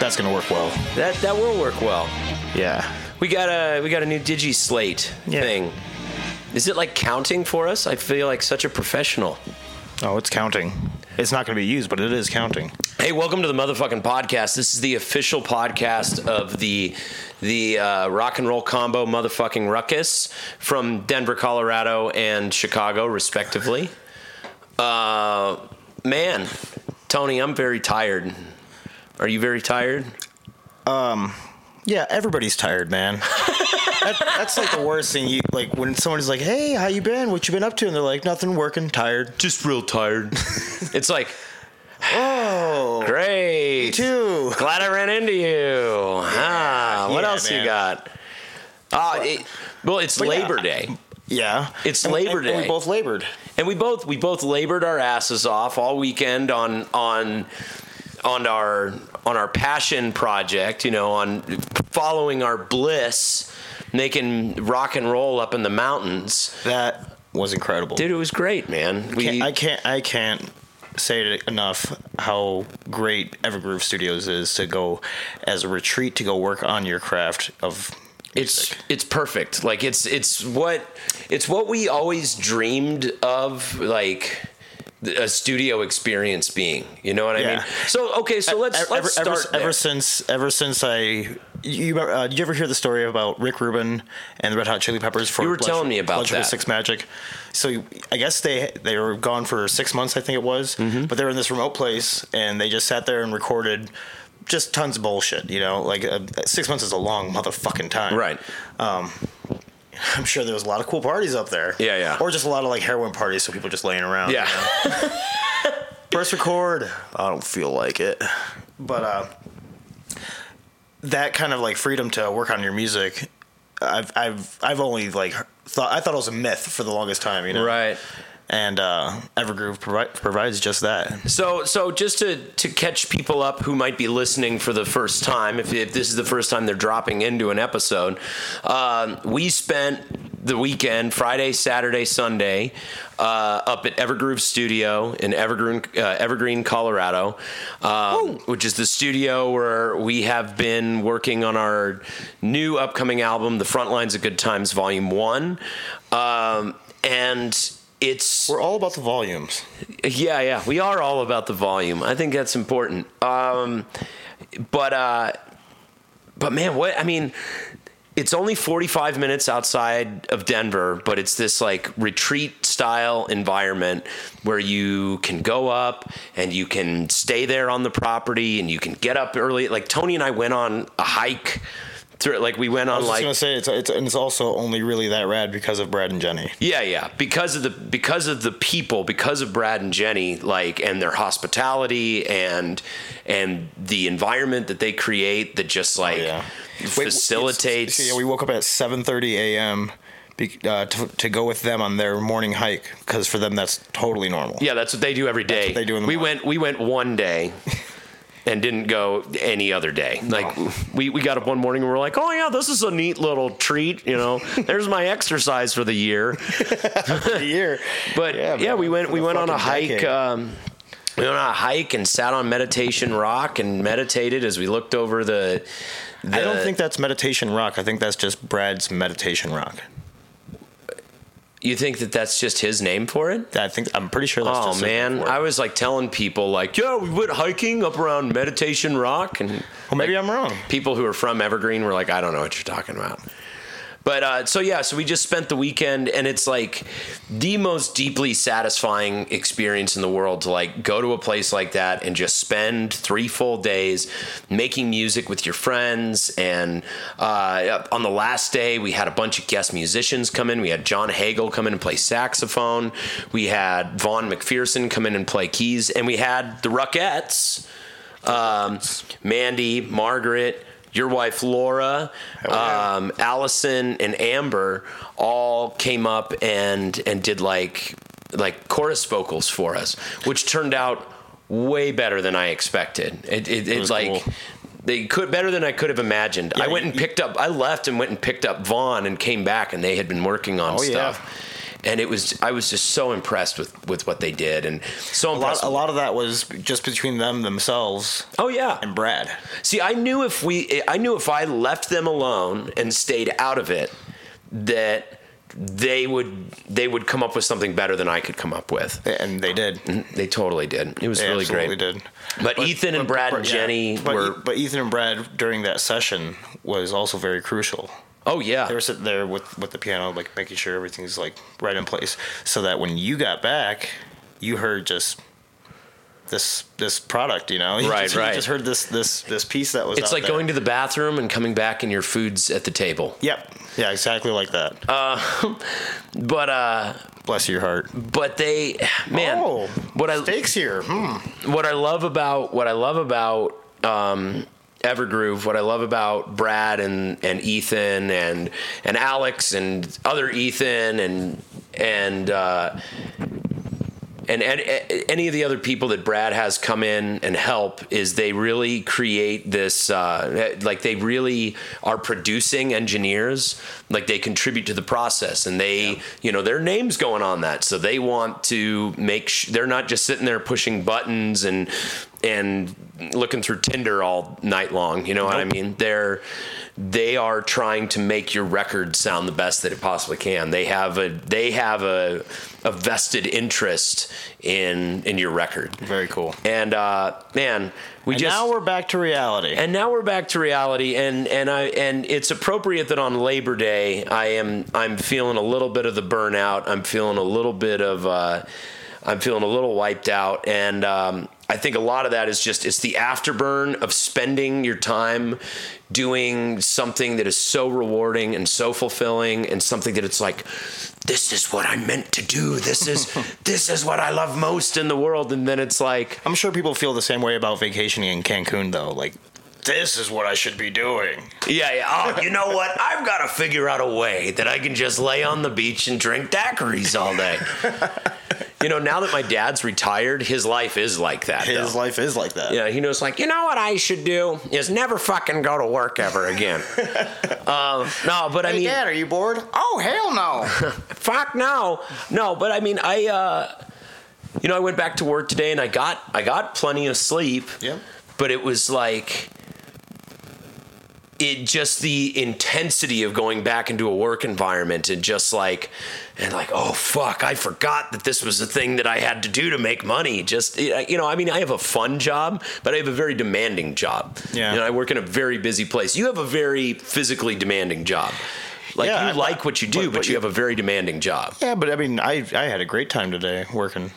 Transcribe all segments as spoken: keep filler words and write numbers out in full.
That's gonna work well. That that will work well. Yeah. We got a we got a new digi slate yeah. thing. Is it like counting for us? I feel like such a professional. Oh, it's counting. It's not gonna be used, but it is counting. Hey, welcome to the motherfucking podcast. This is the official podcast of the the uh, rock and roll combo motherfucking Ruckus from Denver, Colorado, and Chicago, respectively. Uh, man, Tony, I'm very tired. Are you very tired? Um, yeah, everybody's tired, man. that, that's like the worst thing. You like when someone's like, "Hey, how you been? What you been up to?" And they're like, "Nothing, working, tired, just real tired." It's like, "Oh, great, me too. Glad I ran into you." Yeah, ah, what yeah, else man. You got? Ah, uh, it, well, it's but Labor yeah, Day. I, Yeah, it's and, Labor and, Day. And we both labored, and we both we both labored our asses off all weekend on on. on our on our passion project, you know, on following our bliss, making rock and roll up in the mountains. That was incredible. Dude, it was great, man. We can't, I can't I can't say it enough how great Evergroove Studios is to go as a retreat to go work on your craft of It's it's perfect. Like it's it's what it's what we always dreamed of, like a studio experience being, you know what I yeah. mean? So, okay, so let's, ever, let's start ever, ever since, ever since I, you, uh, did you ever hear the story about Rick Rubin and the Red Hot Chili Peppers? For you were Blood, telling me about Blood that. Sugar Sex Magic. So I guess they, they were gone for six months, I think it was, mm-hmm. but they were in this remote place and they just sat there and recorded just tons of bullshit, you know, like uh, six months is a long motherfucking time. Right. Um, I'm sure there was a lot of cool parties up there. Yeah, yeah. Or just a lot of like heroin parties, so people just laying around. Yeah. You know? First record. I don't feel like it. But uh, that kind of like freedom to work on your music, I've I've I've only like thought I thought it was a myth for the longest time. You know. Right. And uh, Evergroove provi- provides just that. So, so just to, to catch people up who might be listening for the first time, if, if this is the first time they're dropping into an episode, um, we spent the weekend, Friday, Saturday, Sunday, uh, up at Evergroove Studio in Evergreen, uh, Evergreen, Colorado, um, which is the studio where we have been working on our new upcoming album, The Front Lines of Good Times, Volume one. Um, and... It's we're all about the volumes. Yeah, yeah, we are all about the volume. I think that's important. Um, but uh, but man, what I mean, it's only forty-five minutes outside of Denver, but it's this like retreat style environment where you can go up and you can stay there on the property and you can get up early. Like Tony and I went on a hike. Like we went on, I was just like, gonna say it's it's and it's also only really that rad because of Brad and Jenny. Yeah, yeah, because of the because of the people, because of Brad and Jenny, like and their hospitality and and the environment that they create that just like oh, yeah. facilitates. Wait, so yeah, we woke up at seven thirty a.m. Uh, to, to go with them on their morning hike because for them that's totally normal. Yeah, that's what they do every day. That's what they do in the we morning. went we went one day. And didn't go any other day. Like no. we, we got up one morning and we're like, oh yeah, this is a neat little treat, you know. There's my exercise for the year. for the year. But yeah, yeah we went we went on a hike. Um, we went on a hike and sat on Meditation Rock and meditated as we looked over the, the. I don't think that's Meditation Rock. I think that's just Brad's Meditation Rock. You think that that's just his name for it? I think I'm pretty sure that's oh, just his name for it. Oh man, I was like telling people like, "Yeah, we went hiking up around Meditation Rock." And well, maybe like, I'm wrong. People who are from Evergreen were like, "I don't know what you're talking about." But uh, so, yeah, so we just spent the weekend, and it's like the most deeply satisfying experience in the world to like go to a place like that and just spend three full days making music with your friends. And uh, on the last day, we had a bunch of guest musicians come in. We had John Hagel come in and play saxophone. We had Vaughn McPherson come in and play keys. And we had the Ruckettes, um, Mandy, Margaret, your wife, Laura, um, Allison, and Amber all came up and and did like like chorus vocals for us, which turned out way better than I expected. It, it, it was like cool. They could better than I could have imagined. Yeah, I went and you, picked up. I left and went and picked up Vaughn and came back, and they had been working on oh, stuff. Yeah. And it was, I was just so impressed with, with what they did, and so impressed. A lot, a lot of that was just between them themselves. Oh yeah, and Brad. See, I knew if we, I knew if I left them alone and stayed out of it, that they would, they would come up with something better than I could come up with. And they did. They totally did. It was they really absolutely great. Did. But, but Ethan and Brad but, and Jenny yeah. but, were. But Ethan and Brad during that session was also very crucial. Oh yeah, they were sitting there with, with the piano, like making sure everything's like right in place, so that when you got back, you heard just this this product, you know, you right, just, right. You just heard this this this piece that was. It's out like there. Going to the bathroom and coming back, and your food's at the table. Yep, yeah, exactly like that. Uh, but uh, bless your heart. But they, man, oh, what I stakes here. Hmm. What I love about what I love about. Um, Evergroove, what I love about Brad and, and Ethan and and Alex and other Ethan and and, uh, and and any of the other people that Brad has come in and help is they really create this uh, like they really are producing engineers, like they contribute to the process, and they yeah. you know, their name's going on that, so they want to make sh- they're not just sitting there pushing buttons and and looking through Tinder all night long, you know nope. what I mean? They're they are trying to make your record sound the best that it possibly can. They have a they have a, a vested interest in in your record. Very cool. And uh, man, we and just now we're back to reality. And now we're back to reality. And and I and it's appropriate that on Labor Day I am I'm feeling a little bit of the burnout. I'm feeling a little bit of uh, I'm feeling a little wiped out, and. Um, I think a lot of that is just, it's the afterburn of spending your time doing something that is so rewarding and so fulfilling, and something that it's like, this is what I meant to do. This is, this is what I love most in the world. And then it's like, I'm sure people feel the same way about vacationing in Cancun though. Like, this is what I should be doing. Yeah, yeah. Oh, you know what? I've got to figure out a way that I can just lay on the beach and drink daiquiris all day. You know, now that my dad's retired, his life is like that. His though. life is like that. Yeah, he knows, like, you know what I should do is never fucking go to work ever again. uh, no, but I hey, mean, Dad, are you bored? Oh, hell no. Fuck no. No, but I mean, I, uh, you know, I went back to work today and I got, I got plenty of sleep. Yeah. But it was like. It just the intensity of going back into a work environment and just like, and like, oh fuck, I forgot that this was a thing that I had to do to make money. Just, you know, I mean, I have a fun job, but I have a very demanding job. Yeah. You know, I work in a very busy place. You have a very physically demanding job. Like yeah, you like what you do, but, but, but you have a very demanding job. Yeah. But I mean, I, I had a great time today working.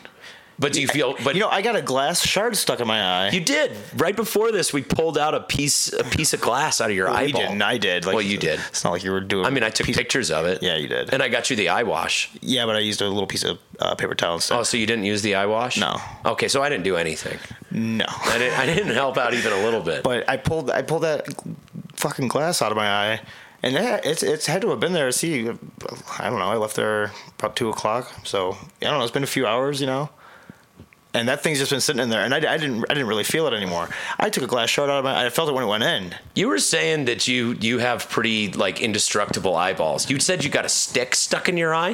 But do you feel? But you know, I got a glass shard stuck in my eye. You did. Right before this, we pulled out a piece, a piece of glass out of your well, eyeball. You didn't. I did. Like, well, you did. It's not like you were doing. I mean, I took pictures of it. Yeah, you did. And I got you the eye wash. Yeah, but I used a little piece of uh, paper towel instead. Oh, so you didn't use the eye wash? No. Okay, so I didn't do anything. No, I didn't. I didn't help out even a little bit. But I pulled, I pulled that fucking glass out of my eye. And that, it's it's had to have been there. See, I don't know. I left there about two o'clock. So I don't know. It's been a few hours, you know. And that thing's just been sitting in there, and I, I didn't, I didn't really feel it anymore. I took a glass shard out of my, I felt it when it went in. You were saying that you, you have pretty like indestructible eyeballs. You said you got a stick stuck in your eye.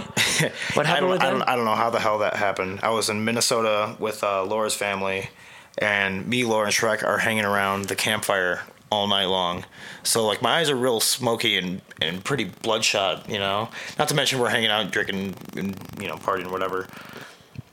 What happened with that? I don't, I don't know how the hell that happened. I was in Minnesota with uh, Laura's family, and me, Laura, and Shrek are hanging around the campfire all night long. So like my eyes are real smoky and, and pretty bloodshot, you know. Not to mention we're hanging out, drinking, and, you know, partying, whatever.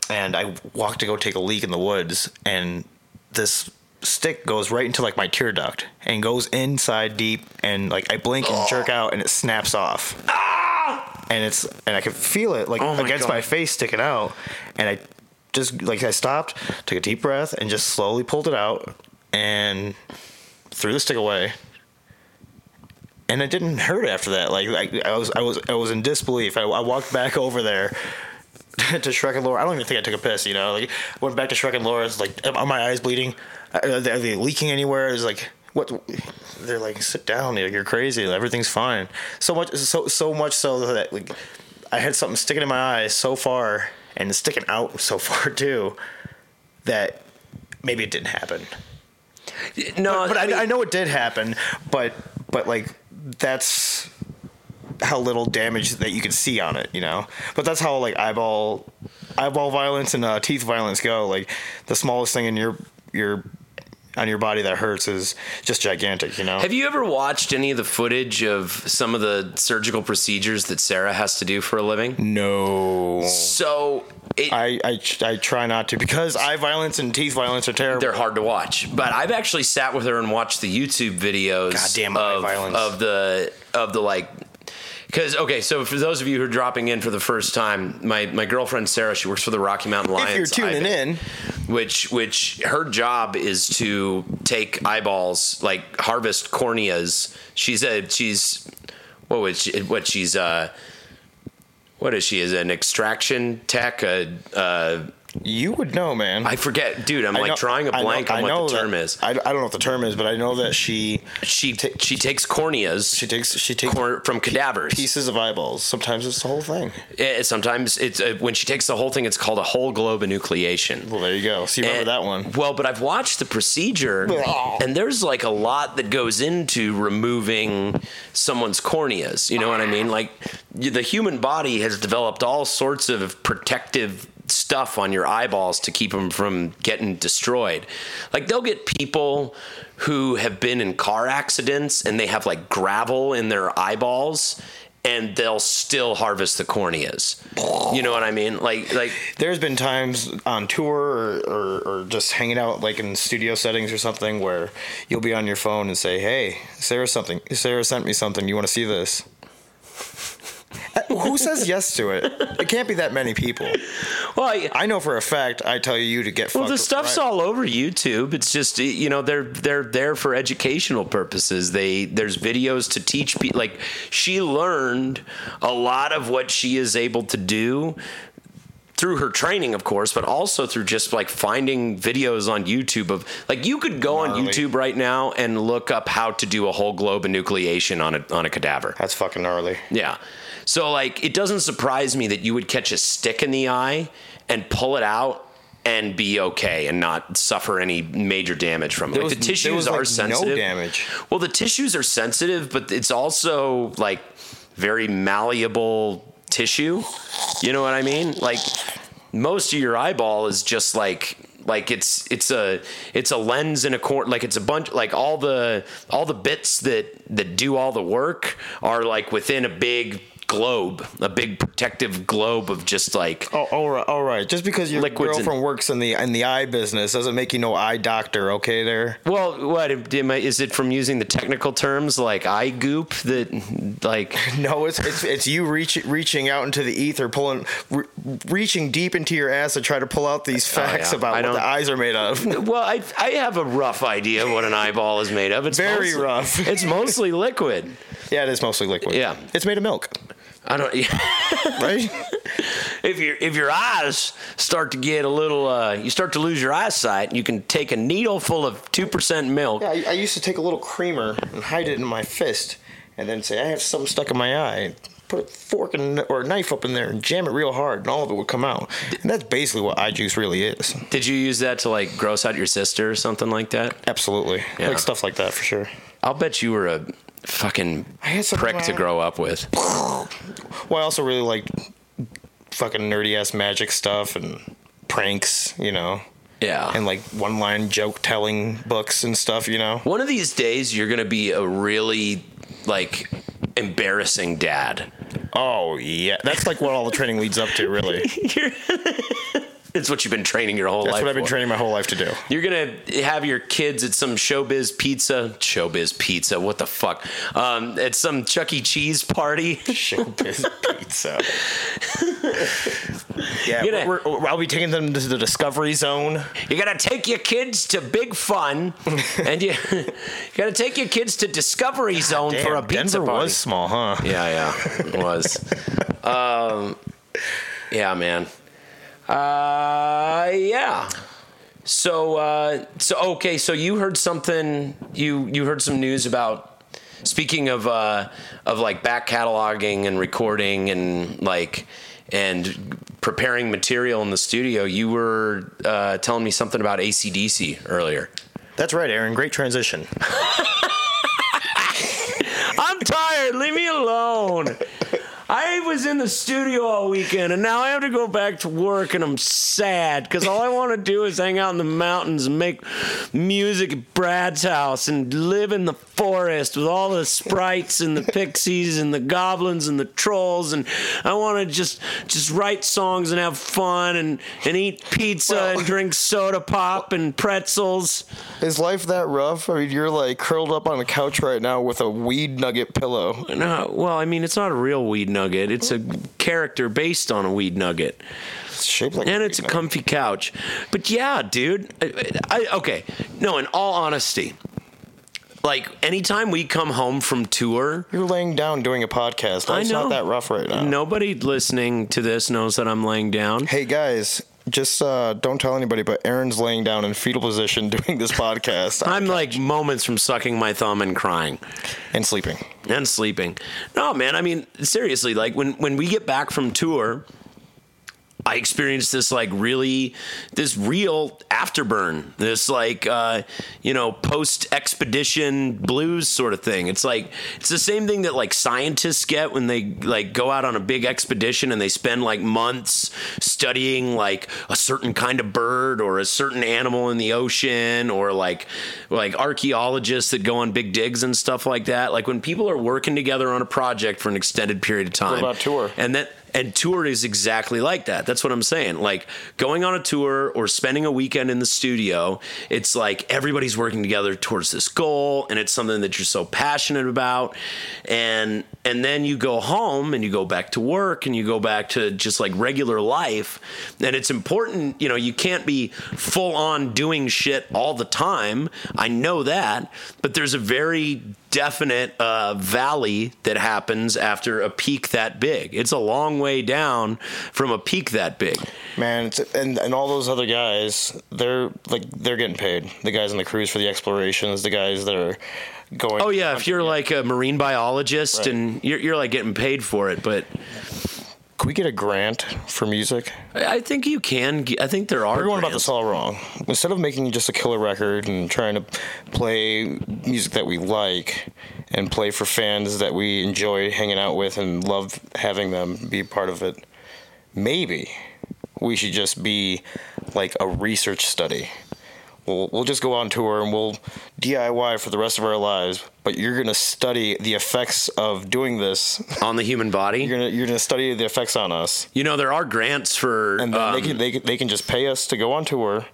And I walked to go take a leak in the woods, and this stick goes right into, like, my tear duct and goes inside deep, and, like, I blink and jerk out, and it snaps off. Ah! And it's, and I could feel it, like, oh my against God. my face sticking out, and I just, like, I stopped, took a deep breath, and just slowly pulled it out and threw the stick away. And it didn't hurt after that. Like, I, I was, I was, I was in disbelief. I, I walked back over there to Shrek and Laura. I don't even think I took a piss. You know, like, went back to Shrek and Laura's. Like, are my eyes bleeding? Are they, are they leaking anywhere? It's like, what? They're like, sit down. You're crazy. Everything's fine. So much, so so much so that, like, I had something sticking in my eyes so far and sticking out so far too, that maybe it didn't happen. No, but, but I, mean, I, I know it did happen. But but like. That's how little damage that you can see on it, you know. But that's how, like, eyeball, eyeball violence and uh, teeth violence go. Like, the smallest thing in your your on your body that hurts is just gigantic, you know. Have you ever watched any of the footage of some of the surgical procedures that Sarah has to do for a living? No. So it, I, I I try not to, because eye violence and teeth violence are terrible. They're hard to watch. But I've actually sat with her and watched the YouTube videos. Goddamn eye violence. Of the of the like. Because, okay, so for those of you who are dropping in for the first time, my, my girlfriend Sarah, she works for the Rocky Mountain Lions. If you're tuning in. Which, which her job is to take eyeballs, like harvest corneas. She's a, she's, what was she, what she's, uh, what is she, is an extraction tech, a, uh, you would know, man. I forget, dude. I'm I like know, drawing a blank know, on what the that, term is. I, I don't know what the term is, but I know that she she ta- she takes corneas. She takes she takes cor- from cadavers, pieces of eyeballs. Sometimes it's the whole thing. It, sometimes it's uh, when she takes the whole thing. It's called a whole globe enucleation. Well, there you go. So you remember and, that one. Well, but I've watched the procedure, oh. and there's like a lot that goes into removing someone's corneas. You know what I mean? Like, the human body has developed all sorts of protective stuff on your eyeballs to keep them from getting destroyed. Like, they'll get people who have been in car accidents and they have like gravel in their eyeballs, and they'll still harvest the corneas. You know what I mean? Like, like there's been times on tour or, or, or just hanging out, like in studio settings or something, where you'll be on your phone and say, "Hey, Sarah, something. Sarah sent me something. You want to see this?" Who says yes to it? It can't be that many people. Well, I, I know for a fact. I tell you to get. Well, fucked the stuff's right. all over YouTube. It's just, you know, they're they're there for educational purposes. They there's videos to teach people. Like, she learned a lot of what she is able to do through her training, of course, but also through just like finding videos on YouTube of, like, you could go Gnarly. on YouTube right now and look up how to do a whole globe enucleation on a on a cadaver. That's fucking gnarly. Yeah. So, like, it doesn't surprise me that you would catch a stick in the eye and pull it out and be okay and not suffer any major damage from it. There like, was, the tissues there was, like, are sensitive. No damage. Well, the tissues are sensitive, but it's also, like, very malleable tissue. You know what I mean? Like, most of your eyeball is just like. Like it's it's a it's a lens in a corner, like it's a bunch, like all the all the bits that, that do all the work are like within a big globe, a big protective globe of just like oh all right all right just because your girlfriend and, works in the in the eye business doesn't make you no eye doctor, okay there. Well, what am I, is it from using the technical terms like eye goop that like no it's it's, it's you reach, reaching out into the ether, pulling re, reaching deep into your ass to try to pull out these facts oh, yeah. about I what the eyes are made of. Well, I I have a rough idea of what an eyeball is made of. It's very mostly, rough. It's mostly liquid. Yeah, it is mostly liquid. Yeah, it's made of milk. I don't, yeah. Right? If your if your eyes start to get a little, uh, you start to lose your eyesight, you can take a needle full of two percent milk. Yeah, I, I used to take a little creamer and hide it in my fist, and then say I have something stuck in my eye. Put a fork in, or a knife up in there and jam it real hard, and all of it would come out. And that's basically what eye juice really is. Did you use that to like gross out your sister or something like that? Absolutely, yeah. Like stuff like that for sure. I'll bet you were a. Fucking prick to grow up with. Well, I also really liked fucking nerdy ass magic stuff and pranks, you know. Yeah. And like one line joke telling books and stuff, you know. One of these days you're gonna be a really like embarrassing dad. Oh yeah. That's like what all the training leads up to, really. It's what you've been training your whole That's life That's what I've been for. training my whole life to do. You're going to have your kids at some showbiz pizza. Showbiz pizza. What the fuck? Um, at some Chuck E. Cheese party. Showbiz pizza. Yeah, gonna, we're, we're, I'll be taking them to the Discovery Zone. You got to take your kids to Big Fun. And you, you got to take your kids to Discovery Zone Damn, for a pizza Denver party. was small, huh? Yeah, yeah. It was. um, yeah, man. Uh, yeah. So, uh, so okay. So you heard something. You you heard some news about. Speaking of uh, of like back cataloging and recording and like and preparing material in the studio. You were uh, telling me something about A C D C earlier. That's right, Aaron. Great transition. I'm tired. Leave me alone. I was in the studio all weekend, and now I have to go back to work, and I'm sad, because all I want to do is hang out in the mountains and make music at Brad's house and live in the forest with all the sprites and the pixies and the goblins and the trolls, and I want to just just write songs and have fun and, and eat pizza well, and drink soda pop and pretzels. Is life that rough? I mean, you're, like, curled up on the couch right now with a weed nugget pillow. No, well, I mean, it's not a real weed nugget. nugget. It's a character based on a weed nugget. It's shaped like and a it's a comfy nugget. couch. But yeah, dude. I, I, okay. No, in all honesty, like anytime we come home from tour, you're laying down doing a podcast. Like, it's not that rough right now. Nobody listening to this knows that I'm laying down. Hey guys, just uh, don't tell anybody, but Aaron's laying down in fetal position doing this podcast. I'm like couch. moments from sucking my thumb and crying. And sleeping. And sleeping. No, man, I mean, seriously, like when, when we get back from tour, I experienced this like really, this real afterburn, this like, uh, you know, post-expedition blues sort of thing. It's like, it's the same thing that like scientists get when they like go out on a big expedition and they spend like months studying like a certain kind of bird or a certain animal in the ocean or like, like archaeologists that go on big digs and stuff like that. Like when people are working together on a project for an extended period of time. What about tour? And that. And tour is exactly like that. That's what I'm saying. Like going on a tour or spending a weekend in the studio, it's like everybody's working together towards this goal, and it's something that you're so passionate about. And and then you go home and you go back to work and you go back to just like regular life. And it's important, you know, you can't be full on doing shit all the time. I know that, but there's a very definite uh, valley that happens after a peak that big. It's a long way down from a peak that big. Man, it's, and, and all those other guys, they're like they're getting paid. The guys on the cruise for the explorations, the guys that are going. Oh yeah, if you're like a marine biologist right. and you're you're like getting paid for it, but. Can we get a grant for music? I think you can. I think there are. We're going about this all wrong. Instead of making just a killer record and trying to play music that we like and play for fans that we enjoy hanging out with and love having them be part of it, maybe we should just be like a research study. We'll, we'll just go on tour and we'll D I Y for the rest of our lives, but you're going to study the effects of doing this. On the human body? You're going to you're gonna study the effects on us. You know, there are grants for... And then um, they, can, they, they can just pay us to go on tour,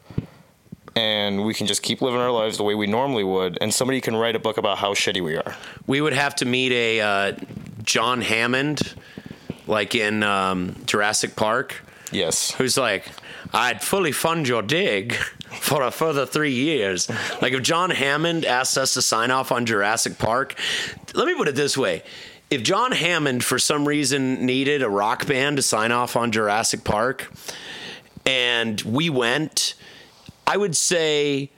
and we can just keep living our lives the way we normally would, and somebody can write a book about how shitty we are. We would have to meet a uh, John Hammond, like in um, Jurassic Park. Yes. Who's like, I'd fully fund your dig for a further three years. Like if John Hammond asked us to sign off on Jurassic Park, let me put it this way. If John Hammond for some reason needed a rock band to sign off on Jurassic Park and we went, I would say...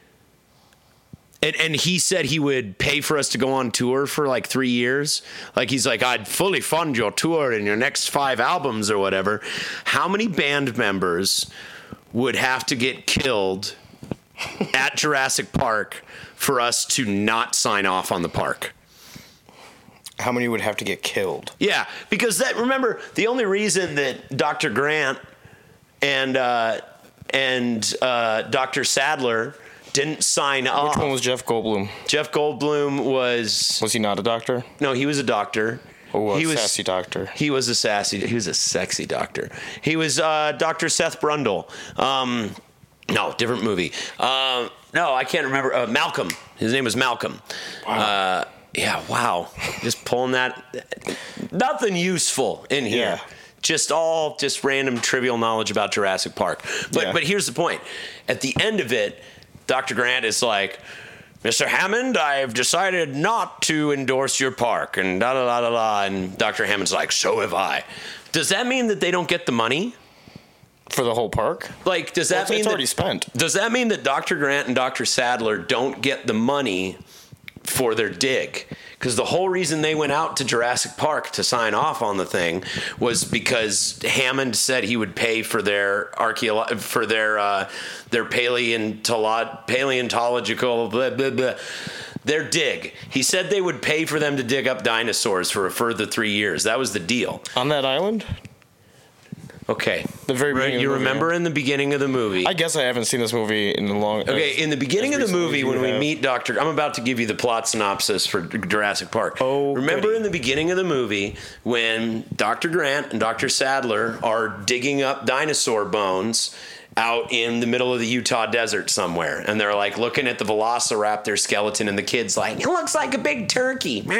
And, and he said he would pay for us to go on tour for like three years. Like he's like, I'd fully fund your tour and your next five albums or whatever. How many band members would have to get killed at Jurassic Park for us to not sign off on the park? How many would have to get killed? Yeah, because that remember the only reason that Doctor Grant and uh, and uh, Doctor Sadler. Didn't sign off. Which one was Jeff Goldblum? Jeff Goldblum was... Was he not a doctor? No, he was a doctor. Oh, he was a sassy doctor. He was a sassy. He was a sexy doctor. He was uh, Doctor Seth Brundle. Um, no, different movie. Uh, no, I can't remember. Uh, Malcolm. His name was Malcolm. Wow. Uh, yeah. Wow. Just pulling that. Nothing useful in here. Yeah. Just all just random trivial knowledge about Jurassic Park. But yeah. but here's the point. At the end of it, Doctor Grant is like, Mister Hammond, I've decided not to endorse your park, and da da da da da. And Doctor Hammond's like, so have I. Does that mean that they don't get the money? For the whole park? Like, does that well, it's, mean it's already that, spent. Does that mean that Doctor Grant and Doctor Sadler don't get the money for their dig? Because the whole reason they went out to Jurassic Park to sign off on the thing was because Hammond said he would pay for their archeolo- for their uh, their paleontolo- paleontological blah, blah, blah, their dig. He said they would pay for them to dig up dinosaurs for a further three years. That was the deal on that island. Okay. The very beginning you of the remember movie. In the beginning of the movie. I guess I haven't seen this movie in a long time. Okay, in the beginning of the movie when we have. meet Doctor I'm about to give you the plot synopsis for Jurassic Park. Oh, remember goody. In the beginning of the movie when Doctor Grant and Doctor Sadler are digging up dinosaur bones out in the middle of the Utah desert somewhere, and they're like looking at the velociraptor skeleton, and the kid's like, it looks like a big turkey. Like,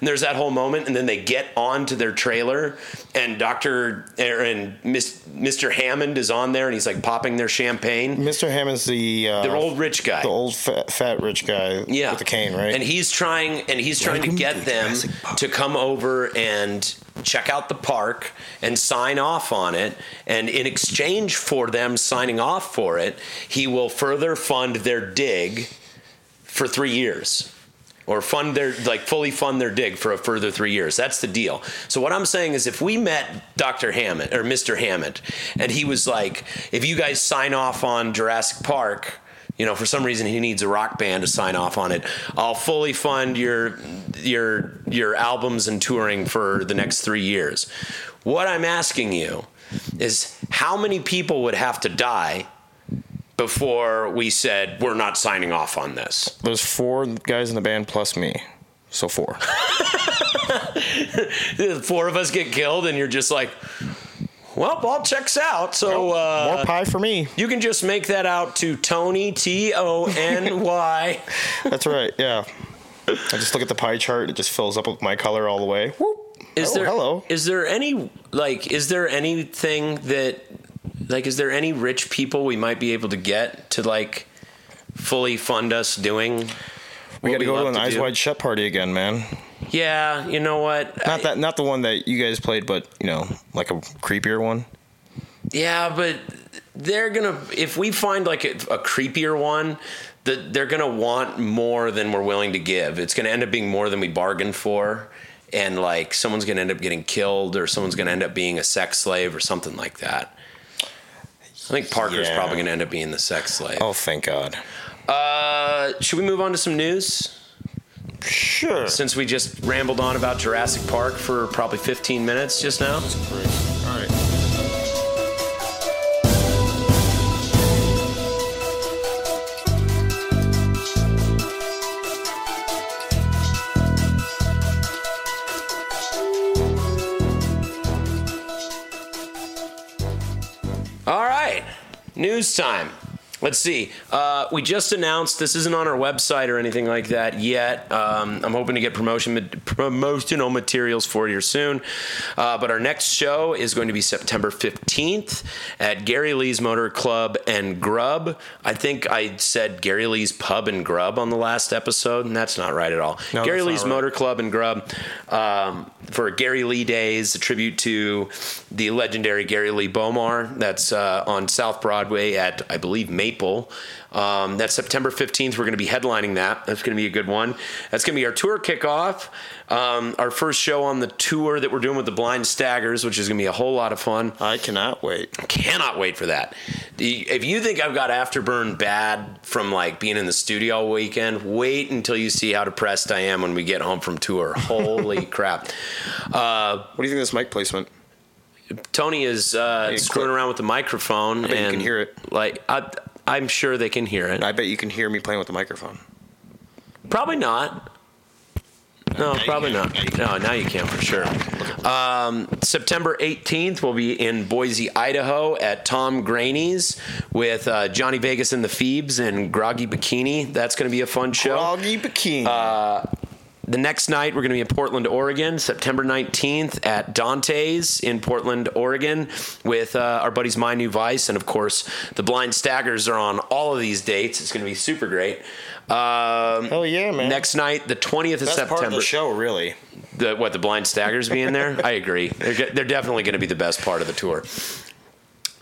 and there's that whole moment, and then they get onto their trailer, and Doctor er, and Miss, Mister Hammond is on there, and he's like popping their champagne. Mister Hammond's the uh, the old rich guy, the old fat, fat rich guy, yeah. with the cane, right? And he's trying, and he's trying Welcome to get to them to come over and check out the park and sign off on it, and in exchange for them signing off for it, he will further fund their dig for three years or fund their, like fully fund their dig for a further three years. That's the deal. So what I'm saying is if we met Doctor Hammond or Mister Hammond and he was like, if you guys sign off on Jurassic Park, you know, for some reason he needs a rock band to sign off on it, I'll fully fund your your your albums and touring for the next three years. What I'm asking you is how many people would have to die before we said we're not signing off on this? There's four guys in the band plus me. So four. Four of us get killed and you're just like, well, all checks out. So uh, more pie for me. You can just make that out to Tony, T O N Y. That's right. Yeah. I just look at the pie chart. It just fills up with my color all the way. Whoop. Is oh, there, hello. Is there any like? Is there anything that like? Is there any rich people we might be able to get to like fully fund us doing? We got to go to an Eyes Wide Shut party again, man. Yeah, you know what? Not that, not the one that you guys played, but you know, like a creepier one. Yeah, but they're gonna. If we find like a, a creepier one, that they're gonna want more than we're willing to give. It's gonna end up being more than we bargained for, and like someone's gonna end up getting killed, or someone's gonna end up being a sex slave, or something like that. I think Parker's yeah. probably gonna end up being the sex slave. Oh, thank God. Uh, should we move on to some news? Sure. Since we just rambled on about Jurassic Park for probably fifteen minutes just now. That's great. All right. All right. News time. Let's see. Uh, we just announced, this isn't on our website or anything like that yet. Um, I'm hoping to get promotion promotional materials for you soon. Uh, but our next show is going to be September fifteenth at Gary Lee's Motor Club and Grub. I think I said Gary Lee's Pub and Grub on the last episode, and that's not right at all. No, Gary Lee's right. Motor Club and Grub um, for Gary Lee Days, a tribute to the legendary Gary Lee Bomar. That's uh, on South Broadway at, I believe, May. Maple. Um, that's September fifteenth. We're going to be headlining that. That's going to be a good one. That's going to be our tour kickoff, um, our first show on the tour that we're doing with the Blind Staggers, which is going to be a whole lot of fun. I cannot wait. I cannot wait for that. If you think I've got afterburn bad from like being in the studio all weekend, wait until you see how depressed I am when we get home from tour. Holy crap. Uh, what do you think of this mic placement? Tony is uh, hey, screwing around with the microphone. I bet and you can hear it. Like, I, I'm sure they can hear it. I bet you can hear me playing with the microphone. Probably not. No, now probably not. No, now you can for sure. Um, September eighteenth, we'll be in Boise, Idaho at Tom Graney's with uh, Johnny Vegas and the Phoebes and Groggy Bikini. That's going to be a fun show. Groggy Bikini. Uh, The next night, we're going to be in Portland, Oregon, September nineteenth at Dante's in Portland, Oregon with uh, our buddies My New Vice. And, of course, the Blind Staggers are on all of these dates. It's going to be super great. Um, oh, yeah, man. Next night, the twentieth of That's September. That's part of the show, really. The, what, the Blind Staggers being there? I agree. They're, they're definitely going to be the best part of the tour.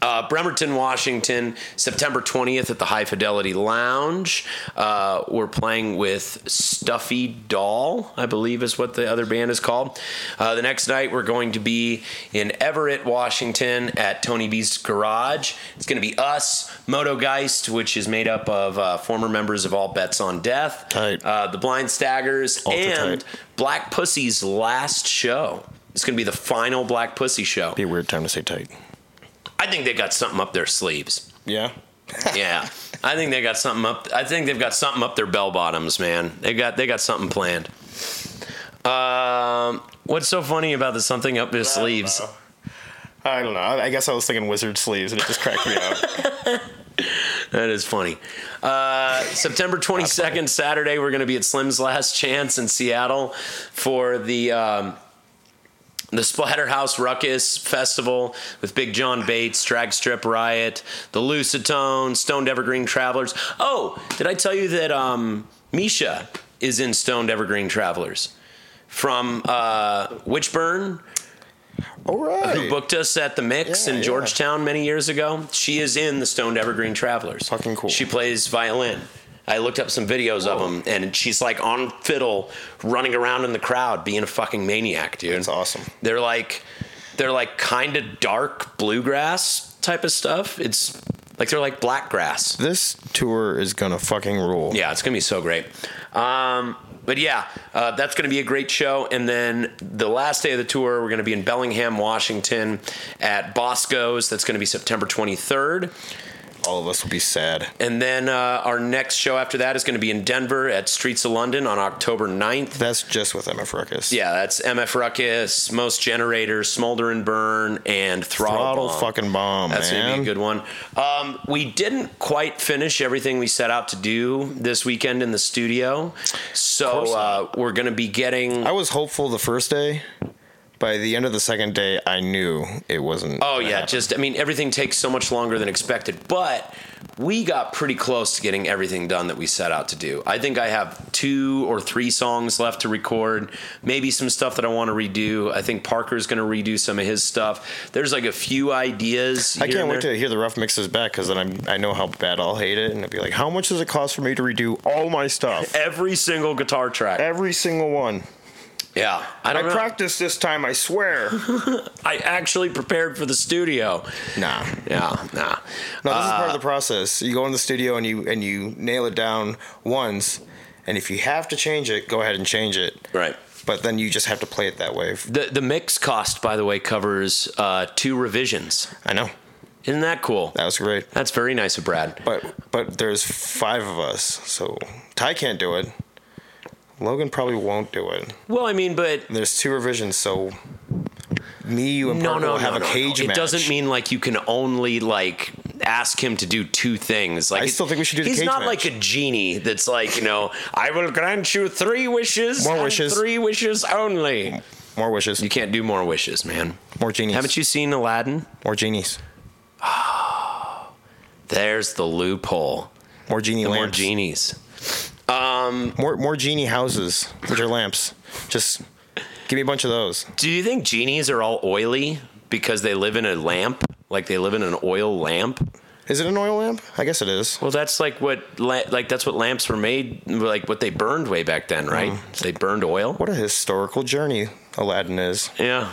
Uh, Bremerton, Washington, September twentieth at the High Fidelity Lounge. Uh, we're playing with Stuffy Doll, I believe is what the other band is called. Uh, the next night we're going to be in Everett, Washington at Tony B's Garage. It's going to be us, Motogeist, which is made up of uh, former members of All Bets on Death, tight. Uh, the Blind Staggers, Ultra and tight. Black Pussy's last show. It's going to be the final Black Pussy show. Be a weird time to say tight. I think they got something up their sleeves. Yeah? Yeah. I think they got something up I think they've got something up their bell bottoms, man. They got they got something planned. Um what's so funny about the something up their sleeves? Know. I don't know. I guess I was thinking wizard sleeves and it just cracked me up. That is funny. Uh, September twenty-second, Saturday, we're gonna be at Slim's Last Chance in Seattle for the um The Splatterhouse Ruckus Festival with Big John Bates, Drag Strip Riot, The Lucitone, Stoned Evergreen Travelers. Oh, did I tell you that um, Misha is in Stoned Evergreen Travelers from uh, Witchburn? All right. Who booked us at the Mix yeah, in yeah. Georgetown many years ago. She is in the Stoned Evergreen Travelers. Fucking cool. She plays violin. I looked up some videos Whoa. of them, and she's, like, on fiddle, running around in the crowd, being a fucking maniac, dude. That's awesome. They're, like, they're like kind of dark bluegrass type of stuff. It's, like, they're like blackgrass. This tour is going to fucking rule. Yeah, it's going to be so great. Um... But yeah, uh, that's going to be a great show. And then the last day of the tour, we're going to be in Bellingham, Washington at Bosco's. That's going to be September twenty-third. All of us will be sad. And then uh, our next show after that is going to be in Denver at Streets of London on October ninth. That's just with M F Ruckus. Yeah, that's M F Ruckus, Most Generators, Smolder and Burn, and Throttle, Throttle Bomb. fucking bomb, that's man. That's going to be a good one. Um, we didn't quite finish everything we set out to do this weekend in the studio, so uh, we're going to be getting... I was hopeful the first day. By the end of the second day, I knew it wasn't. Oh, yeah. Happen. Just, I mean, everything takes so much longer than expected. But we got pretty close to getting everything done that we set out to do. I think I have two or three songs left to record, maybe some stuff that I want to redo. I think Parker's going to redo some of his stuff. There's like a few ideas. I can't wait to hear the rough mixes back because then I'm, I know how bad I'll hate it. And I'll be like, how much does it cost for me to redo all my stuff? Every single guitar track. Every single one. Yeah, I don't I know. practiced this time, I swear. I actually prepared for the studio. Nah. Yeah, nah. No, this uh, is part of the process. You go in the studio and you and you nail it down once, and if you have to change it, go ahead and change it. Right. But then you just have to play it that way. The the mix cost, by the way, covers uh, two revisions. I know. Isn't that cool? That was great. That's very nice of Brad. But but there's five of us, so Ty can't do it. Logan probably won't do it. Well, I mean, but... There's two revisions, so... Me, you, and Parker no, no, will have no, a cage no. match. It doesn't mean, like, you can only, like, ask him to do two things. Like, I still think we should do the cage match. He's not like a genie that's like, you know, I will grant you three wishes. More wishes. Three wishes only. More wishes. You can't do more wishes, man. More genies. Haven't you seen Aladdin? More genies. Oh, there's the loophole. More genie lamps. More genies. Um, more more genie houses, which are lamps. Just give me a bunch of those. Do you think genies are all oily because they live in a lamp? Like they live in an oil lamp? Is it an oil lamp? I guess it is. Well, that's like what like that's what lamps were made, like what they burned way back then, right? Mm. They burned oil. What a historical journey Aladdin is. Yeah.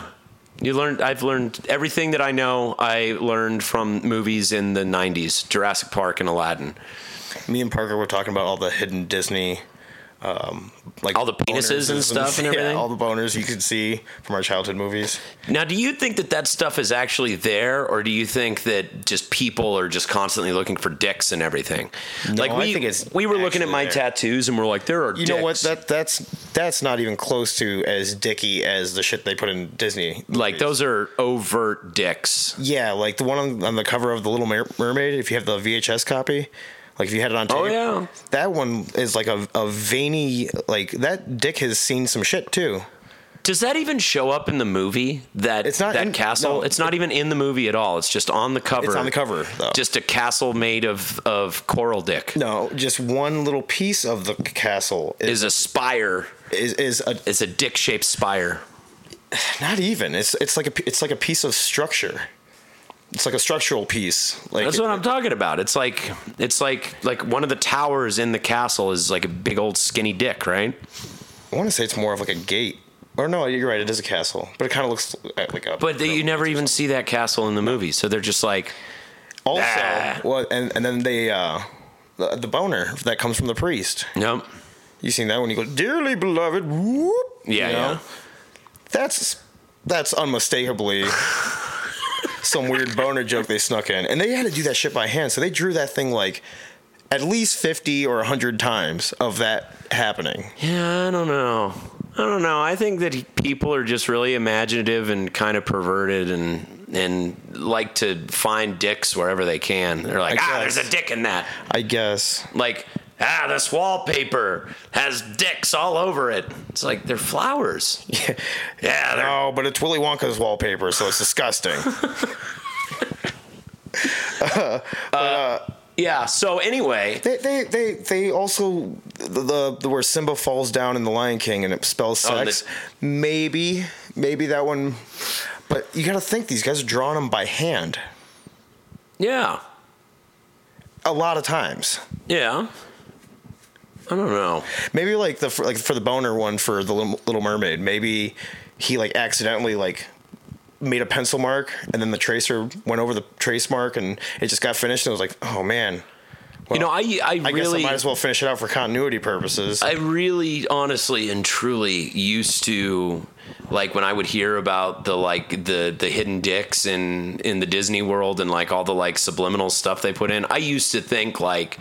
You learned. I've learned everything that I know. I learned from movies in the nineties, Jurassic Park and Aladdin. Me and Parker were talking about all the hidden Disney Um, like all the penises and stuff and, and everything. Yeah, all the boners you could see from our childhood movies. Now, do you think that that stuff is actually there, or do you think that just people are just constantly looking for dicks and everything? No, like we, I think it's we were looking at my there. tattoos and we're like, there are. You dicks. know what? That that's that's not even close to as dicky as the shit they put in Disney movies. Like those are overt dicks. Yeah, like the one on, on the cover of The Little Mermaid. If you have the V H S copy. Like, if you had it on tape, oh, yeah. that one is, like, a, a veiny, like, that dick has seen some shit, too. Does that even show up in the movie, that, it's not that in, castle? No, it's not it, even in the movie at all. It's just on the cover. It's on the cover, though. Just a castle made of, of coral dick. No, just one little piece of the castle. Is, is a spire. Is, is a It's a dick-shaped spire. Not even. It's it's like a, it's like a piece of structure. It's like a structural piece. Like, that's what I'm talking about. It's like it's like like one of the towers in the castle is like a big old skinny dick, right? I want to say it's more of like a gate. Or no, you're right. It is a castle, but it kind of looks like a. But you never even see that castle in the movie, so they're just like. Also, ah. well, and and then they uh, the, the boner that comes from the priest. Nope. You seen that when you go, dearly beloved? Whoop. Yeah, you know? yeah. That's that's unmistakably. Some weird boner joke they snuck in. And they had to do that shit by hand, so they drew that thing like at least fifty or one hundred times of that happening. Yeah, I don't know. I don't know. I think that he, people are just really imaginative and kind of perverted and and like to find dicks wherever they can. They're like, ah, there's a dick in that. I guess. Like, ah, this wallpaper has dicks all over it. It's like, they're flowers. Yeah. yeah they're- no, but it's Willy Wonka's wallpaper, so it's disgusting. uh, but, uh, uh, yeah, so anyway. They they, they, they also, the, the where Simba falls down in The Lion King and it spells sex, oh, they- maybe, maybe that one. But you got to think, these guys are drawing them by hand. Yeah. A lot of times. Yeah. I don't know. Maybe like the like for the boner one for the Little Mermaid, maybe he like accidentally like made a pencil mark, and then the tracer went over the trace mark, and it just got finished, and it was like, oh man. Well, you know, I I, I really guess I might as well finish it out for continuity purposes. I really, honestly, and truly used to. Like when I would hear about the like the, the hidden dicks in, in the Disney world and like all the like subliminal stuff they put in, I used to think like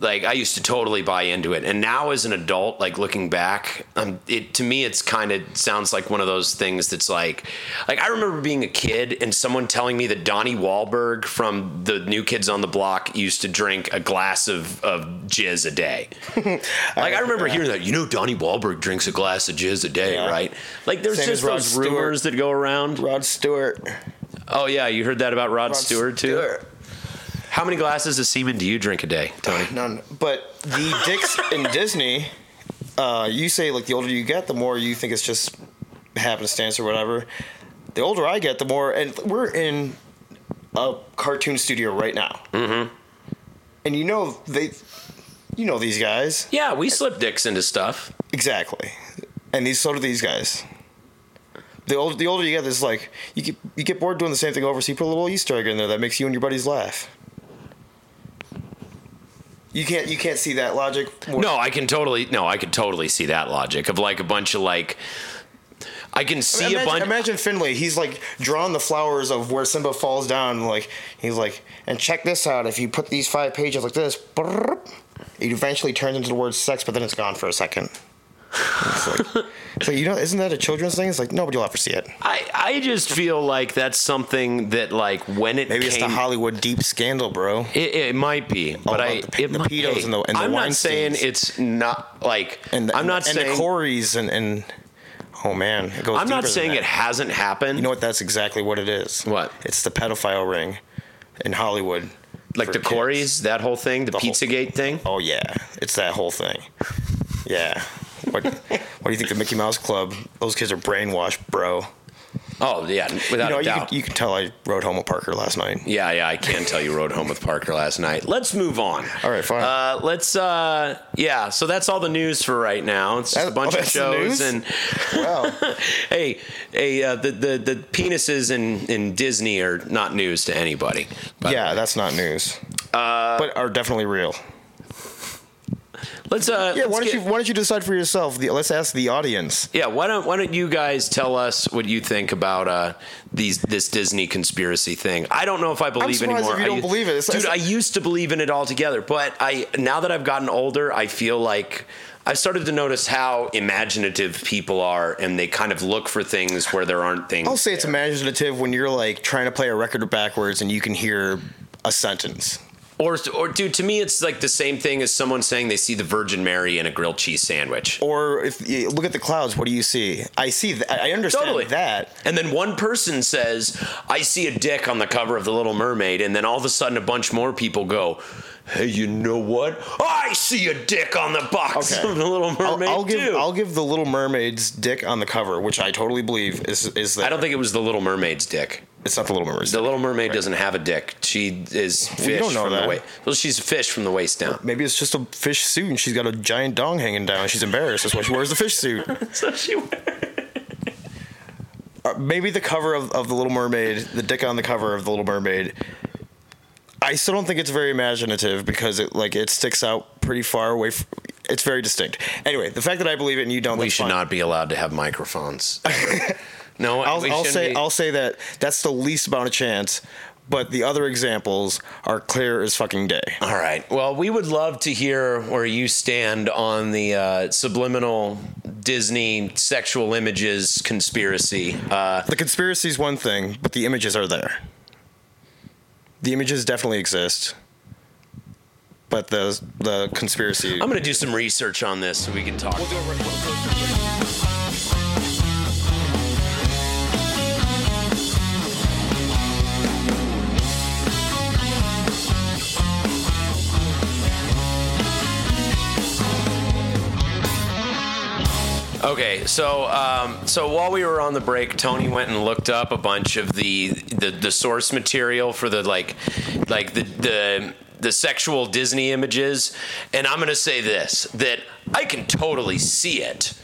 like I used to totally buy into it. And now as an adult, like looking back, um, it to me it's kind of sounds like one of those things that's like like I remember being a kid and someone telling me that Donnie Wahlberg from the New Kids on the Block used to drink a glass of, of jizz a day. Like I remember hearing that, you know, Donnie Wahlberg drinks a glass of jizz a day, yeah. right? Like there's Same just those Stewart. rumors that go around. Rod Stewart. Oh yeah, you heard that about Rod, Rod Stewart too? Stewart. How many glasses of semen do you drink a day, Tony? None. But the dicks in Disney, uh, you say, like, the older you get, the more you think it's just happenstance or whatever. The older I get, the more... And we're in a cartoon studio right now. Mm-hmm. And you know they... You know these guys. Yeah, we slip dicks into stuff. Exactly. And these so do these guys. The older, the older you get, it's like... You get, you get bored doing the same thing over, so you put a little Easter egg in there that makes you and your buddies laugh. You can't you can't see that logic. More. No, I can totally no, I can totally see that logic of like a bunch of like. I can see I mean, imagine, a bunch. Imagine Finley. He's like drawing the flowers of where Simba falls down. Like he's like, and check this out. If you put these five pages like this, it eventually turns into the word sex, but then it's gone for a second. It's like, it's like, you know, isn't that a children's thing? It's like nobody will ever see it. I, I just feel like that's something that like when it maybe came, it's the Hollywood deep scandal, bro. It, it might be, All but I the, it the might, pedos hey, and the and I'm the not saying it's not like and the, I'm not and saying the Corys and, and oh man, it goes I'm not saying it hasn't happened. You know what? That's exactly what it is. What? It's the pedophile ring in Hollywood, like the Corys, that whole thing, the, the Pizzagate thing. Oh yeah, it's that whole thing. Yeah. What, what do you think the Mickey Mouse Club? Those kids are brainwashed, bro. Oh yeah, without you know, a doubt. You can, you can tell I rode home with Parker last night. Yeah, yeah, I can tell you rode home with Parker last night. Let's move on. All right, fine. Uh, let's. Uh, yeah, so that's all the news for right now. It's just that, a bunch oh, of shows and. Wow. hey, hey, uh, the, the the penises in, in Disney are not news to anybody. Yeah, that's not news. Uh, but are definitely real. Let's. Uh, yeah. Let's why don't get, you Why don't you decide for yourself? The, let's ask the audience. Yeah. Why don't Why don't you guys tell us what you think about uh, these this Disney conspiracy thing? I don't know if I believe I'm anymore. If you I, don't believe it, it's, dude. It's, I used to believe in it altogether, but I now that I've gotten older, I feel like. I started to notice how imaginative people are, and they kind of look for things where there aren't things. I'll say there. It's imaginative when you're like trying to play a record backwards and you can hear a sentence. Or, or, dude, to me, it's like the same thing as someone saying they see the Virgin Mary in a grilled cheese sandwich. Or if you look at the clouds, what do you see? I see that. I understand totally. that. And then one person says, I see a dick on the cover of The Little Mermaid. And then all of a sudden, a bunch more people go, hey, you know what? I see a dick on the box okay. of The Little Mermaid, I'll, I'll give, too. I'll give The Little Mermaid's dick on the cover, which I totally believe is, is there. I don't think it was The Little Mermaid's dick. It's not The Little Mermaid. The Little Mermaid right. doesn't have a dick. She is fish we don't know from that. the waist. Well, she's a fish from the waist down. Maybe it's just a fish suit, and she's got a giant dong hanging down. She's embarrassed. That's why she wears the fish suit. That's what she wears. Uh, maybe the cover of, of The Little Mermaid, the dick on the cover of The Little Mermaid. I still don't think it's very imaginative because it like it sticks out pretty far away. From, it's very distinct. Anyway, the fact that I believe it and you don't. We should fun. not be allowed to have microphones. No, I'll, I'll say be. I'll say that that's the least amount of chance, but the other examples are clear as fucking day. All right. Well, we would love to hear where you stand on the uh, subliminal Disney sexual images conspiracy. Uh, the conspiracy is one thing, but the images are there. The images definitely exist, but the the conspiracy. I'm going to do some research on this so we can talk. We'll do it right now. Okay, so um, so while we were on the break, Tony went and looked up a bunch of the the, the source material for the like like the, the the sexual Disney images, and I'm gonna say this, that I can totally see it,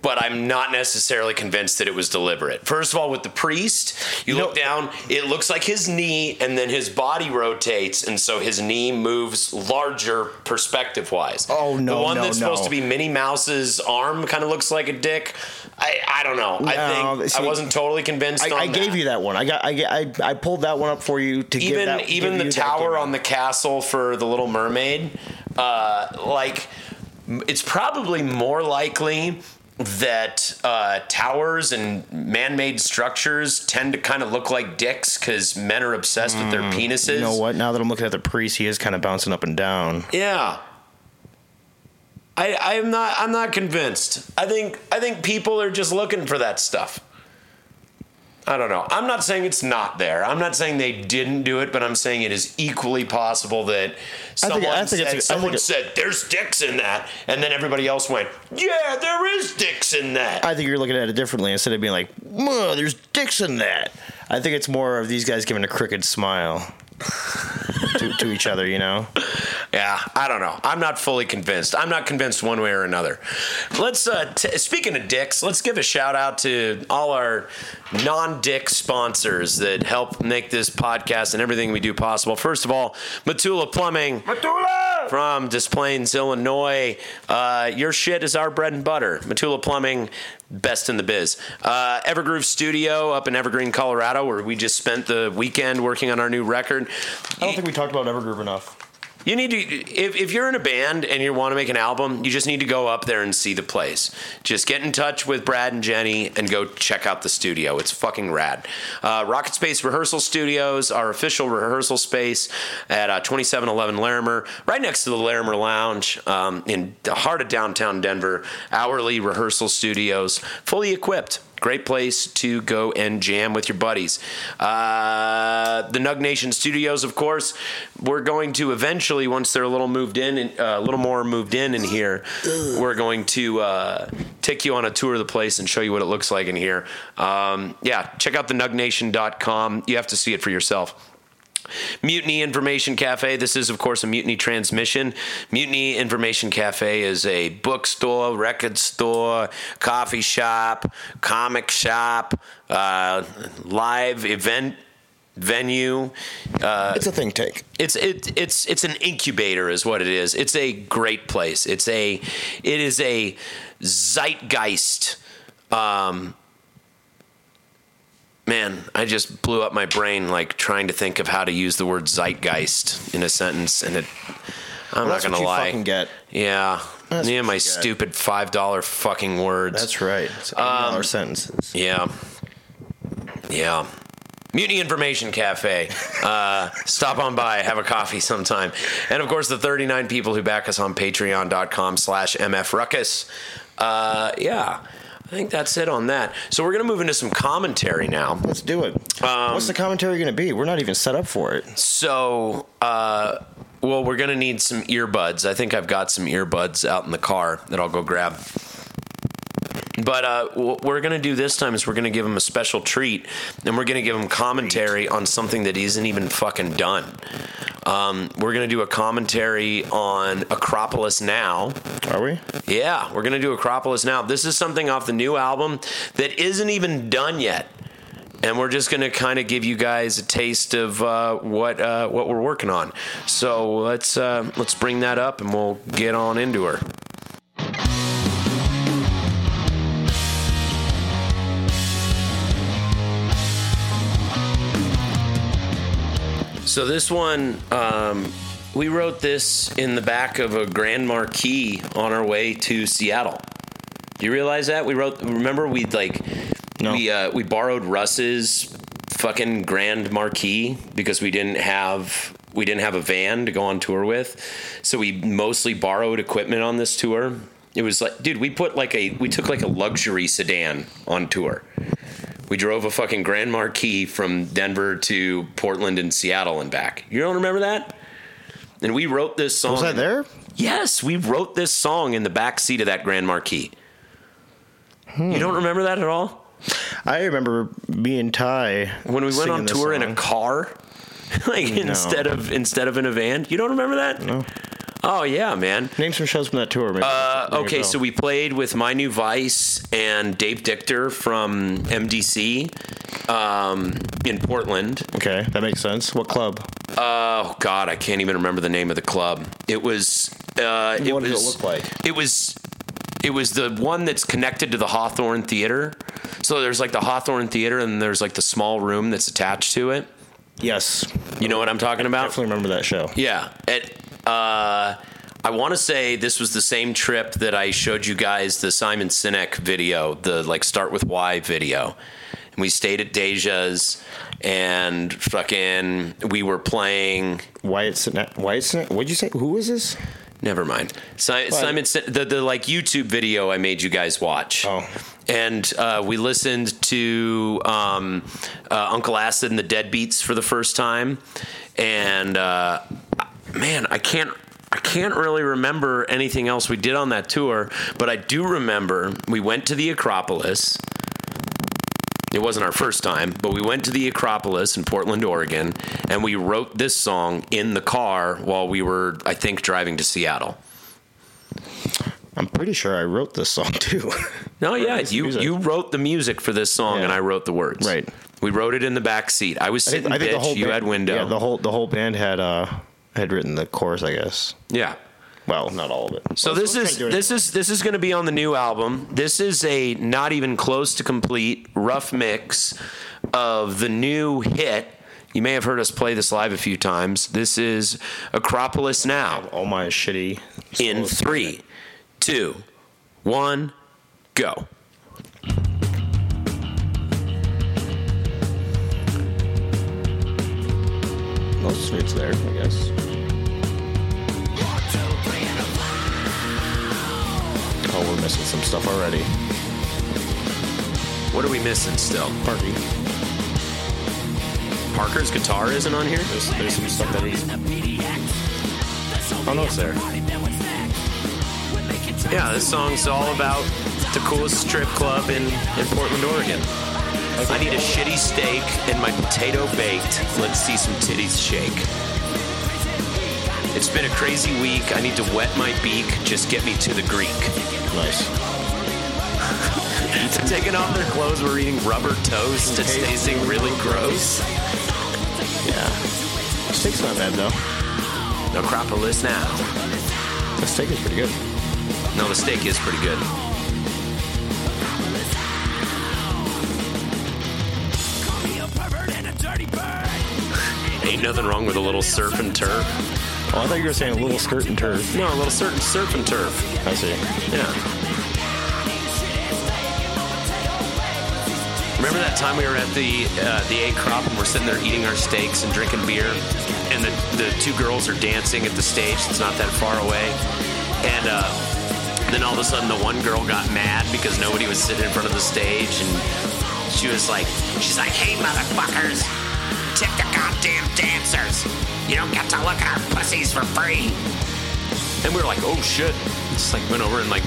but I'm not necessarily convinced that it was deliberate. First of all, with the priest, you, you look know, down, it looks like his knee, and then his body rotates, and so his knee moves larger perspective-wise. Oh, no, no, The one no, that's no. supposed to be Minnie Mouse's arm kind of looks like a dick. I, I don't know. No, I think see, I wasn't totally convinced I, on I that. I gave you that one. I got I, I, I pulled that one up for you to even, give that. Even give the tower on the castle for The Little Mermaid, uh, like, it's probably more likely that uh, towers and man-made structures tend to kind of look like dicks because men are obsessed mm, with their penises. You know what? Now that I'm looking at the priest, he is kind of bouncing up and down. Yeah. I, I'm not. I'm not convinced. I think. I think people are just looking for that stuff. I don't know. I'm not saying it's not there. I'm not saying they didn't do it, but I'm saying it is equally possible that someone, I think, I think said, it's, someone I think said, there's dicks in that, and then everybody else went, yeah, there is dicks in that. I think you're looking at it differently. Instead of being like, there's dicks in that, I think it's more of these guys giving a crooked smile to, to each other, you know? Yeah, I don't know. I'm not fully convinced. I'm not convinced one way or another. Let's uh, t- speaking of dicks, let's give a shout out to all our non-dick sponsors that help make this podcast and everything we do possible. First of all, Matula Plumbing, Matula! From Des Plaines, Illinois. Uh, your shit is our bread and butter. Matula Plumbing. Best in the biz. Uh, Evergroove Studio up in Evergreen, Colorado, where we just spent the weekend working on our new record. I don't think we talked about Evergroove enough. You need to, if, if you're in a band and you want to make an album, you just need to go up there and see the place. Just get in touch with Brad and Jenny and go check out the studio. It's fucking rad. Uh, Rocket Space Rehearsal Studios, our official rehearsal space at uh, twenty-seven eleven Larimer, right next to the Larimer Lounge um, in the heart of downtown Denver. Hourly rehearsal studios, fully equipped. Great place to go and jam with your buddies. Uh, the Nug Nation Studios, of course, we're going to eventually, once they're a little moved in, and, uh, a little more moved in in here, we're going to uh, take you on a tour of the place and show you what it looks like in here. Um, yeah, check out the nug nation dot com. You have to see it for yourself. Mutiny Information Cafe. This is, of course, a Mutiny transmission. Mutiny Information Cafe is a bookstore, record store, coffee shop, comic shop, uh, live event venue. Uh, it's a think tank. It's it it's it's an incubator, is what it is. It's a great place. It's a it is a zeitgeist. Um, man, I just blew up my brain like trying to think of how to use the word zeitgeist in a sentence, and it. I'm well, not gonna what you lie. Fucking get. Yeah. That's yeah, my stupid five dollar fucking words. That's right. It's eight dollar um, sentences. Yeah. Yeah. Mutiny Information Cafe. Uh, stop on by, have a coffee sometime. And of course the thirty-nine people who back us on patreon.com slash mfruckus. Uh, yeah. I think that's it on that. So we're going to move into some commentary now. Let's do it. Um, What's the commentary going to be? We're not even set up for it. So, uh, well, we're going to need some earbuds. I think I've got some earbuds out in the car that I'll go grab. But uh, what we're going to do this time is we're going to give him a special treat, and we're going to give him commentary on something that isn't even fucking done. Um, we're going to do a commentary on Acropolis Now. Are we? Yeah, we're going to do Acropolis Now. This is something off the new album that isn't even done yet, and we're just going to kind of give you guys a taste of uh, what uh, what we're working on. So let's uh, let's bring that up, and we'll get on into her. So this one, um, we wrote this in the back of a Grand Marquis on our way to Seattle. Do you realize that? We wrote, remember we like, no. we, uh, we borrowed Russ's fucking Grand Marquis because we didn't have, we didn't have a van to go on tour with. So we mostly borrowed equipment on this tour. It was like, dude, we put like a, we took like a luxury sedan on tour. We drove a fucking Grand Marquis from Denver to Portland and Seattle and back. You don't remember that? And we wrote this song. Was that there? Yes, we wrote this song in the back seat of that Grand Marquis. Hmm. You don't remember that at all? I remember me and Ty when we went on tour in a car, like no. instead of instead of in a van. You don't remember that? No. Oh, yeah, man. Name some shows from that tour. Maybe. Uh, okay, so we played with My New Vice and Dave Dichter from M D C um, in Portland. Okay, that makes sense. What club? Uh, oh, God, I can't even remember the name of the club. It was... Uh, it what was, did it look like? It was... It was the one that's connected to the Hawthorne Theater. So there's, like, the Hawthorne Theater, and there's, like, the small room that's attached to it. Yes. You know what I'm talking about? I definitely remember that show. Yeah. At... Uh, I want to say this was the same trip that I showed you guys the Simon Sinek video, the like Start With Why video. And we stayed at Deja's and fucking we were playing. Wyatt Sinek? Wyatt Sinek? What'd you say? Who was this? Never mind. Si- Simon Sinek, the, the like YouTube video I made you guys watch. Oh. And uh, we listened to um, uh, Uncle Acid and the Deadbeats for the first time. And uh, I. Man, I can't I can't really remember anything else we did on that tour, but I do remember we went to the Acropolis. It wasn't our first time, but we went to the Acropolis in Portland, Oregon, and we wrote this song in the car while we were, I think, driving to Seattle. I'm pretty sure I wrote this song, too. No, yeah, you, you wrote the music for this song, yeah. And I wrote the words. Right. We wrote it in the back seat. I was sitting, I think, I think bitch, the whole you band, had window. Yeah, the whole, the whole band had... Uh, I had written the chorus, I guess. Yeah. Well, not all of it. So well, this is this is this is going to be on the new album. This is a not even close to complete rough mix of the new hit. You may have heard us play this live a few times. This is Acropolis Now. All my shitty. In three, two, one, go. Most of it's there, I guess. Oh, we're missing some stuff already. What are we missing still? Parky. Parker's guitar isn't on here? There's, there's some stuff that he's... Oh, no, it's there. Yeah, this song's all about the coolest strip club in, in Portland, Oregon. I need a shitty steak and my potato baked. Let's see some titties shake. It's been a crazy week. I need to wet my beak. Just get me to the Greek. Nice. They're taking off their clothes. We're eating rubber toast. It's tasting really gross. Yeah. Steak's not bad, though. Necropolis now. The steak is pretty good. No, the steak is pretty good. Ain't nothing wrong with a little surf and turf. Oh, I thought you were saying a little skirt and turf. No, a little surf, surf and turf. I see. Yeah. Remember that time we were at the uh, the A Crop and we're sitting there eating our steaks and drinking beer, and the, the two girls are dancing at the stage. It's not that far away, and uh, then all of a sudden the one girl got mad because nobody was sitting in front of the stage, and she was like, she's like, "Hey, motherfuckers! Tip the goddamn dancers. You don't get to look at our pussies for free." And we were like, oh, shit. Just, like, went over and, like,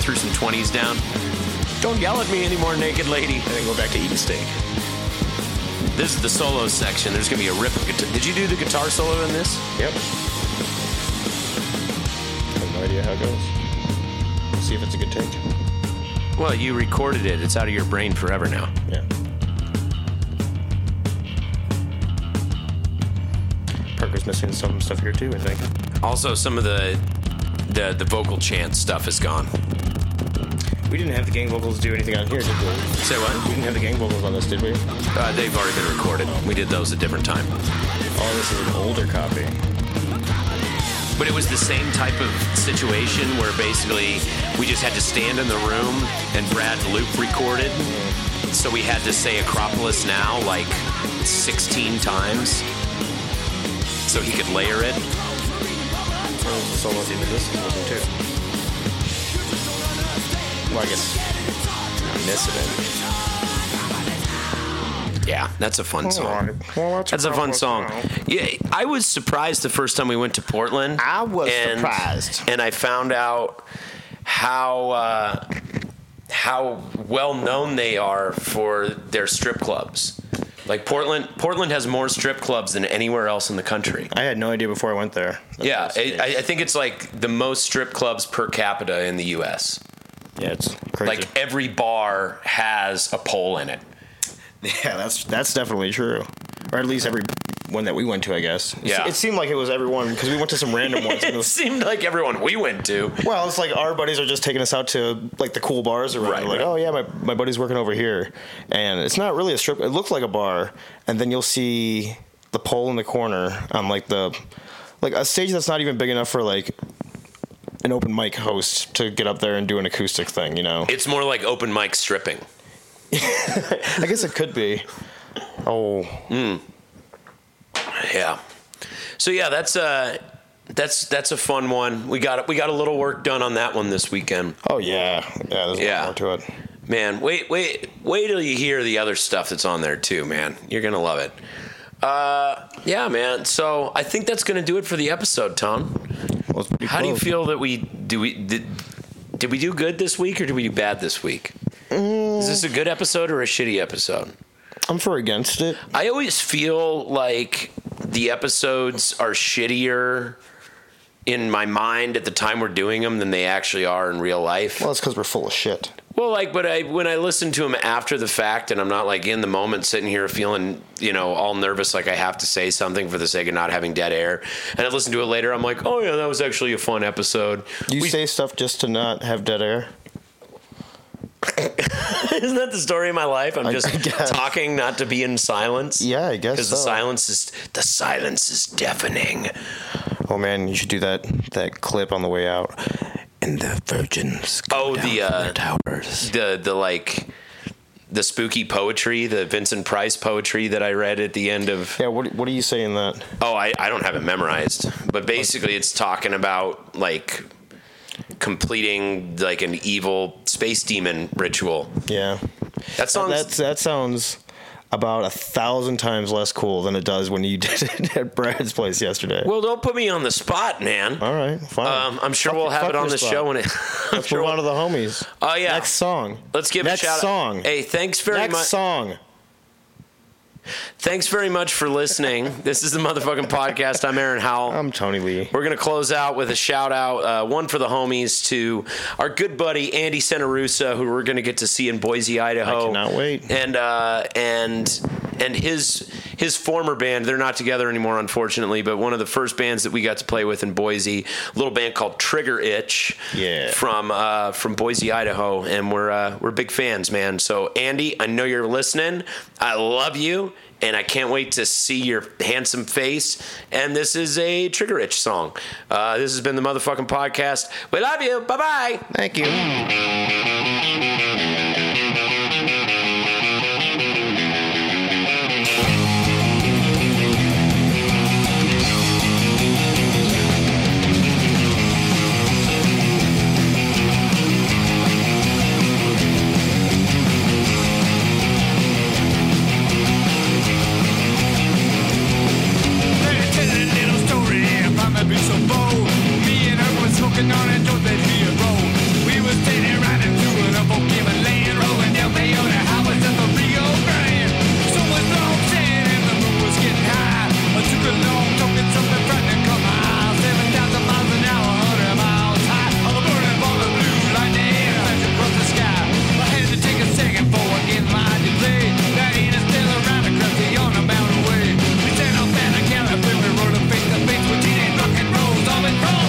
threw some twenties down. Don't yell at me anymore, naked lady. And then go back to eating steak. This is the solo section. There's going to be a rip of guitar. Did you do the guitar solo in this? Yep. I have no idea how it goes. Let's see if it's a good take. Well, you recorded it. It's out of your brain forever now. Yeah. Parker's missing some stuff here too, I think. Also, some of the the, the vocal chant stuff is gone. We didn't have the gang vocals do anything on here, did we? Say what? We didn't have the gang vocals on this, did we? Uh, they've already been recorded. Oh. We did those a different time. Oh, this is an older copy. But it was the same type of situation where basically we just had to stand in the room and Brad loop recorded. Mm-hmm. So we had to say Acropolis now like sixteen times. So he could layer it. Well, the solo's even this one too. Well, I guess I'm missing it. Yeah, that's a fun song. Well, that's that's a fun song. Now. Yeah, I was surprised the first time we went to Portland. I was and, surprised, and I found out how uh, how well known they are for their strip clubs. Like, Portland Portland has more strip clubs than anywhere else in the country. I had no idea before I went there. That's yeah, it, I, I think it's, like, the most strip clubs per capita in the U S Yeah, it's crazy. Like, every bar has a pole in it. Yeah, that's that's definitely true. Or at least every one that we went to, I guess. Yeah. It seemed like it was everyone, because we went to some random ones. it, it was, seemed like everyone we went to. Well, it's like our buddies are just taking us out to, like, the cool bars around. Right, like, right. oh, yeah, my, my buddy's working over here. And it's not really a strip. It looked like a bar. And then you'll see the pole in the corner on, like, the, like, a stage that's not even big enough for, like, an open mic host to get up there and do an acoustic thing, you know? It's more like open mic stripping. I guess it could be. Oh. Mm. Yeah. So yeah, that's uh that's that's a fun one. We got we got a little work done on that one this weekend. Oh yeah. Yeah, there's yeah. more to it. Man, wait wait wait till you hear the other stuff that's on there too, man. You're going to love it. Uh yeah, man. So, I think that's going to do it for the episode, Tom. Well, it's pretty How close. do you feel that we do we did, did we do good this week or did we do bad this week? Mm. Is this a good episode or a shitty episode? I'm for against it. I always feel like the episodes are shittier in my mind at the time we're doing them than they actually are in real life. Well, it's because we're full of shit. Well, like, but I when I listen to them after the fact and I'm not, like, in the moment sitting here feeling, you know, all nervous like I have to say something for the sake of not having dead air. And I listen to it later, I'm like, oh, yeah, that was actually a fun episode. You we- say stuff just to not have dead air? Isn't that the story of my life? I'm just talking not to be in silence. Yeah, I guess so. Because the silence is the silence is deafening. Oh man, you should do that that clip on the way out. And the virgins. Oh, the uh, towers. The the like the spooky poetry, the Vincent Price poetry that I read at the end of. Yeah, what what are you saying that? Oh, I I don't have it memorized, but basically it's talking about like. Completing like an evil space demon ritual. Yeah, that sounds that, that sounds about a thousand times less cool than it does when you did it at Brad's place yesterday. Well, don't put me on the spot, man. All right, fine. Um, I'm sure fuck, we'll have it on the spot. show when it. I'm sure one we'll, of the homies. Oh uh, yeah, next song. Let's give next a shout song. out. Hey, thanks very much. Next mu- song. Thanks very much for listening. This is the motherfucking podcast. I'm Aaron Howell. I'm Tony Lee. We're going to close out with a shout out, uh, one for the homies, to our good buddy Andy Santarusa, who we're going to get to see in Boise, Idaho. I cannot wait. And uh, and and his his former band, they're not together anymore, unfortunately, but one of the first bands that we got to play with in Boise, a little band called Trigger Itch, yeah, from uh, from Boise, Idaho, and we're uh, we're big fans, man. So Andy, I know you're listening. I love you, and I can't wait to see your handsome face. And this is a Trigger Itch song. Uh, this has been the motherfucking podcast. We love you. Bye bye. Thank you. On and don't let me roll. We was standing right into an unforgiving land, rolling down Toyota highways at the Rio Grande. So was long sand and the moon was getting high. I took a long token, something frightening caught my eye. Seven thousand miles an hour, hundred miles high. On the burning ball of blue lightning, flash across the sky. I had to take a second for I get my delay. That ain't a still around across the on a mountain way. We stand off at a California road and face to face with teenage rock and rolls all in Rome.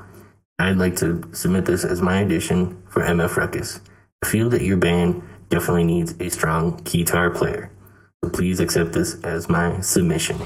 I'd like to submit this as my audition for M F Ruckus. I feel that your band definitely needs a strong guitar player, so please accept this as my submission.